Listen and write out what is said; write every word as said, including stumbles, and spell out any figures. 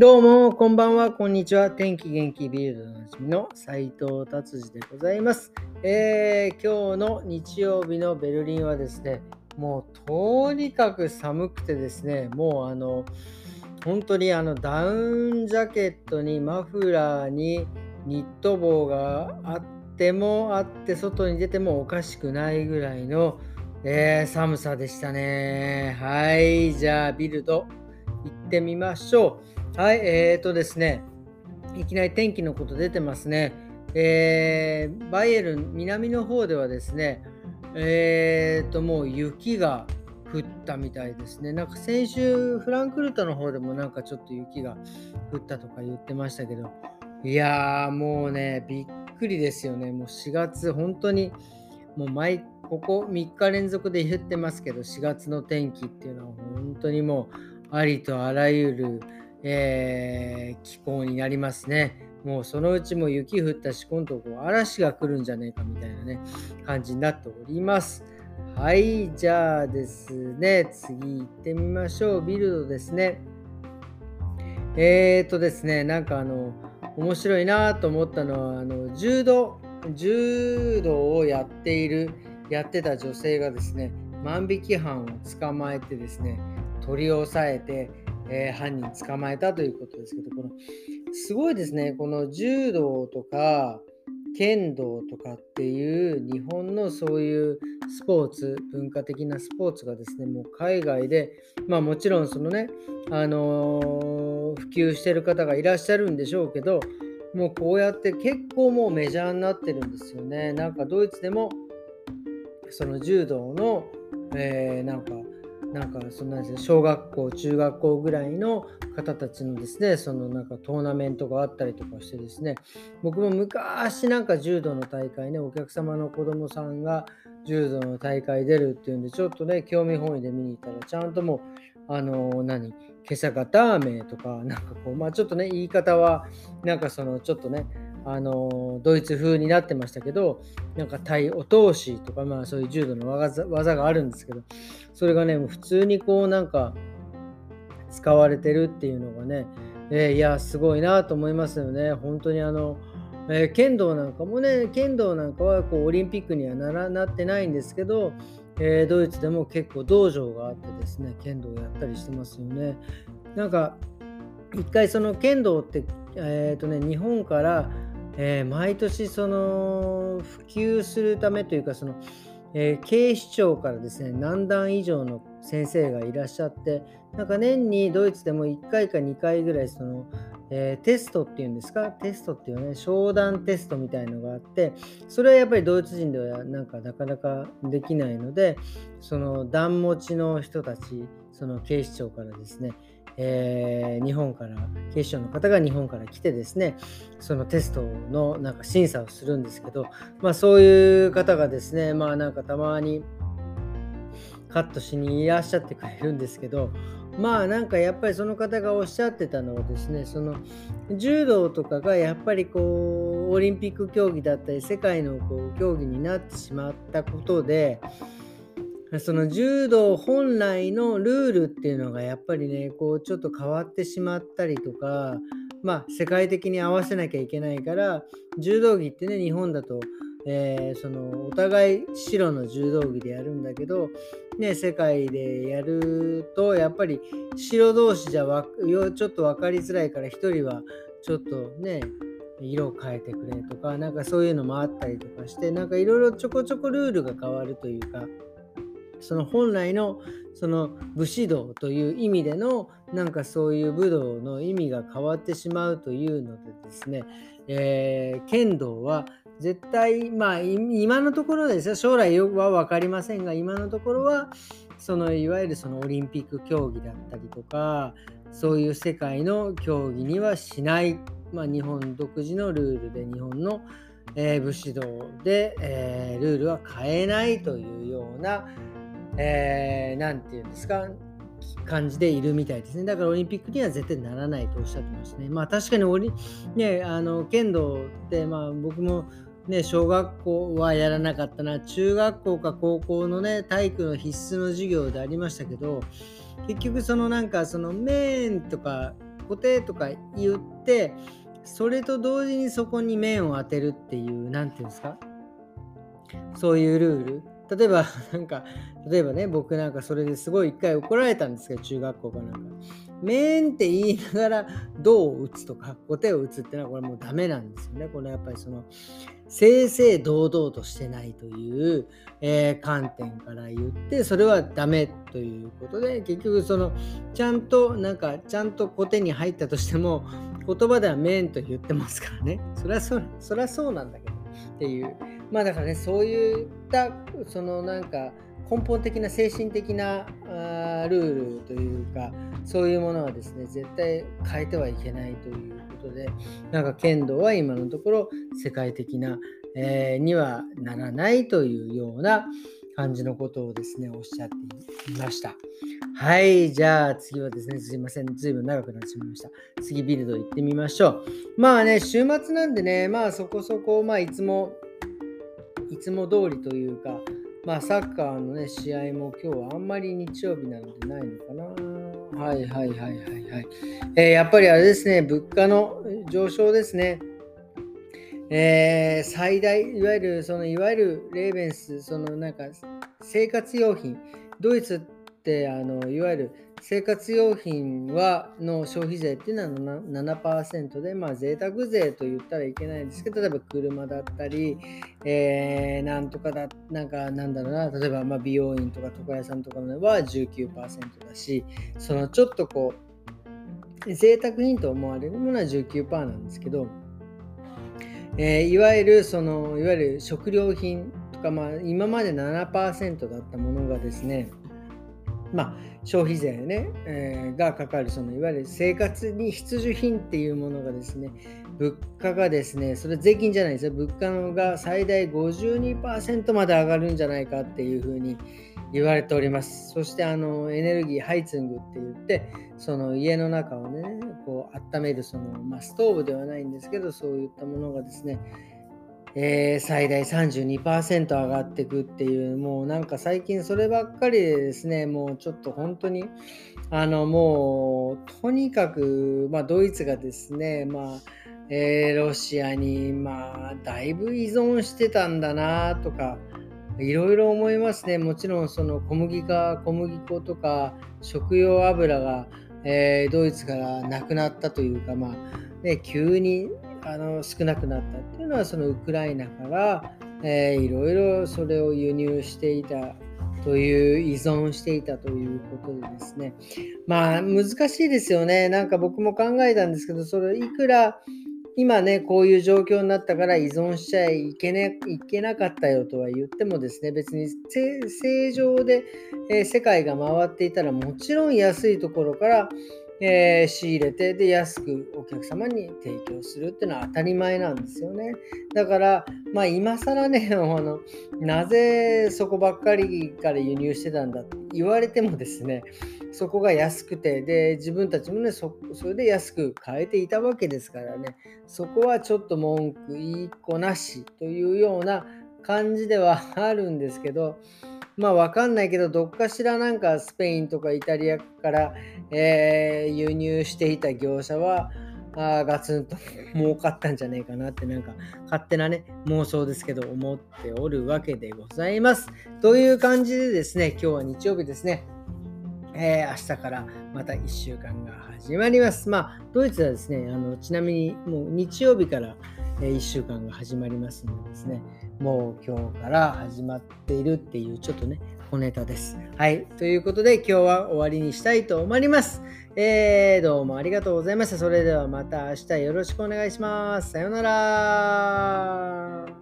どうもこんばんは、こんにちは。天気元気ビルドのおなじみの斉藤達次でございます。えー、今日の日曜日のベルリンはですね、もうとにかく寒くてですね、もうあの本当にあのダウンジャケットにマフラーにニット帽があってもあって外に出てもおかしくないぐらいの、えー、寒さでしたね。はい、じゃあビルド行ってみましょう。はい、えーとですね、いきなり天気のこと出てますね。えー、バイエルン、南の方ではですね、えーと、もう雪が降ったみたいですね。なんか先週、フランクフルトの方でもなんかちょっと雪が降ったとか言ってましたけど、いやー、もうね、びっくりですよね。もうしがつ、本当に、もう毎、ここみっか連続で言ってますけど、しがつの天気っていうのは、本当にもう、ありとあらゆる、えー、気候になりますね。もうそのうちも雪降ったし、今度こう嵐が来るんじゃねえかみたいなね感じになっております。はい、じゃあですね、次行ってみましょう。ビルドですね。えーとですねなんかあの面白いなと思ったのは、あの柔道柔道をやっているやってた女性がですね、万引き犯を捕まえてですね、取り押さえてえー、犯人捕まえたということですけど、このすごいですね、この柔道とか剣道とかっていう日本のそういうスポーツ、文化的なスポーツがですね、もう海外で、まあもちろんそのね、あのー、普及してる方がいらっしゃるんでしょうけど、もうこうやって結構もうメジャーになってるんですよね。なんかドイツでもその柔道の、えー、なんかなんかそんなんですね、小学校中学校ぐらいの方たちのですね、そのなんかトーナメントがあったりとかしてですね、僕も昔なんか柔道の大会ね、お客様の子供さんが柔道の大会出るっていうんで、ちょっとね興味本位で見に行ったら、ちゃんともうあのー、何今朝方名とかなんかこう、まあちょっとね言い方はなんかそのちょっとねあのドイツ風になってましたけど、なんか対お通しとか、まあそういう柔道の技、技があるんですけど、それがねもう普通にこうなんか使われてるっていうのがね、えー、いやすごいなと思いますよね。本当にあの、えー、剣道なんかもね、剣道なんかはこうオリンピックにはならなってないんですけど、えー、ドイツでも結構道場があってですね、剣道をやったりしてますよね。なんか一回その剣道ってえっとね日本からえー、毎年その普及するためというか、そのえ警視庁からですね何段以上の先生がいらっしゃって、なんか年にドイツでもいっかいかにかいぐらいそのえテストっていうんですか、テストっていうね商談テストみたいのがあって、それはやっぱりドイツ人ではなんかなかなかできないので、その段持ちの人たち、その警視庁からですね、えー、日本から警視庁の方が日本から来てですね、そのテストのなんか審査をするんですけど、まあ、そういう方がですね、まあ、なんかたまにカットしにいらっしゃってくれるんですけど、まあなんかやっぱりその方がおっしゃってたのはですね、その柔道とかがやっぱりこうオリンピック競技だったり世界のこう競技になってしまったことで、その柔道本来のルールっていうのがやっぱりねこうちょっと変わってしまったりとか、まあ世界的に合わせなきゃいけないから、柔道着ってね日本だとえそのお互い白の柔道着でやるんだけどね、世界でやるとやっぱり白同士じゃわちょっと分かりづらいから、一人はちょっとね色を変えてくれとか、なんかそういうのもあったりとかして、なんかいろいろちょこちょこルールが変わるというか、その本来のその武士道という意味でのなんかそういう武道の意味が変わってしまうというのでですね、えー、剣道は絶対まあ今のところですよ、将来は分かりませんが、今のところはそのいわゆるそのオリンピック競技だったりとか、そういう世界の競技にはしない、まあ、日本独自のルールで日本の、えー、武士道で、えー、ルールは変えないというようなえー、なんていうんですか感じでいるみたいですね。だからオリンピックには絶対ならないとおっしゃってましたね。まあ確かにオリ、ね、あの剣道ってまあ僕もね小学校はやらなかったな、中学校か高校のね体育の必須の授業でありましたけど、結局そのなんかその面とかごてとか言って、それと同時にそこに面を当てるっていう、なんていうんですか、そういうルール。例えば、なんか、例えばね、僕なんかそれですごい一回怒られたんですけど、中学校かなんか。面って言いながら、胴を打つとか、ごてを打つってのは、これもうダメなんですよね。このやっぱりその、正々堂々としてないという、えー、観点から言って、それはダメということで、結局その、ちゃんと、なんか、ちゃんと小手に入ったとしても、言葉では面と言ってますからね。そりゃそ、そりゃそうなんだけど、っていう。まあだからね、そういった、そのなんか、根本的な精神的なールールというか、そういうものはですね、絶対変えてはいけないということで、なんか剣道は今のところ世界的な、えー、にはならないというような感じのことをですね、おっしゃっていました。はい、じゃあ次はですね、すいません、随分長くなってしまいました。次ビルド行ってみましょう。まあね、週末なんでね、まあそこそこ、まあいつも、いつも通りというか、まあ、サッカーの、ね、試合も今日はあんまり日曜日なのでないのかな。はいはいはいはいはい。えー、やっぱりあれですね、物価の上昇ですね。えー、最大、いわゆる、そのいわゆるレーベンス、そのなんか生活用品、ドイツってあのいわゆる生活用品はの消費税っていうのは ななパーセント で、まあ贅沢税と言ったらいけないんですけど、例えば車だったり、えー、なんとかだ、なんかなんだろうな、例えばまあ美容院とか床屋さんとかのは じゅうきゅうパーセント だし、そのちょっとこう、贅沢品と思われるものは じゅうきゅうパーセント なんですけど、えー、いわゆるその、いわゆる食料品とか、まあ今まで ななパーセント だったものがですね、まあ、消費税、ねえー、がかかるそのいわゆる生活に必需品っていうものがですね、物価がですね、それ税金じゃないですよ、物価のが最大 ごじゅうにパーセント まで上がるんじゃないかっていうふうに言われております。そしてあのエネルギーハイツングって言って、その家の中をねこう温めるその、まあ、ストーブではないんですけど、そういったものがですね、えー、最大 さんじゅうにパーセント 上がってくっていう、もうなんか最近そればっかりでですね、もうちょっと本当にあのもうとにかく、まあ、ドイツがですね、まあえー、ロシアに、まあ、だいぶ依存してたんだなとかいろいろ思いますね。もちろんその小麦か小麦粉とか食用油が、えー、ドイツからなくなったというか、まあね、急にあの少なくなったっていうのは、そのウクライナから、えー、いろいろそれを輸入していたという、依存していたということでですね、まあ難しいですよね。なんか僕も考えたんですけど、それいくら今ねこういう状況になったから依存しちゃいけね、いけなかったよとは言ってもですね、別に正常で、えー、世界が回っていたら、もちろん安いところからえー、仕入れて、で安くお客様に提供するっていうのは当たり前なんですよね。だからまあ今更ね、あのなぜそこばっかりから輸入してたんだって言われてもですね、そこが安くて、で自分たちもね そ, それで安く買えていたわけですからね、そこはちょっと文句言いこなしというような感じではあるんですけど、まあわかんないけど、どっかしらなんかスペインとかイタリアから、えー、輸入していた業者はあガツンと儲かったんじゃないかなって、なんか勝手なね妄想ですけど思っておるわけでございます。という感じでですね、今日は日曜日ですね、えー、明日からまたいっしゅうかんが始まります。まあドイツはですね、あのちなみにもう日曜日からいっしゅうかんが始まりますのでですね、もう今日から始まっているっていう、ちょっとね小ネタです。はい、ということで今日は終わりにしたいと思います。えー、どうもありがとうございました。それではまた明日よろしくお願いします。さようなら。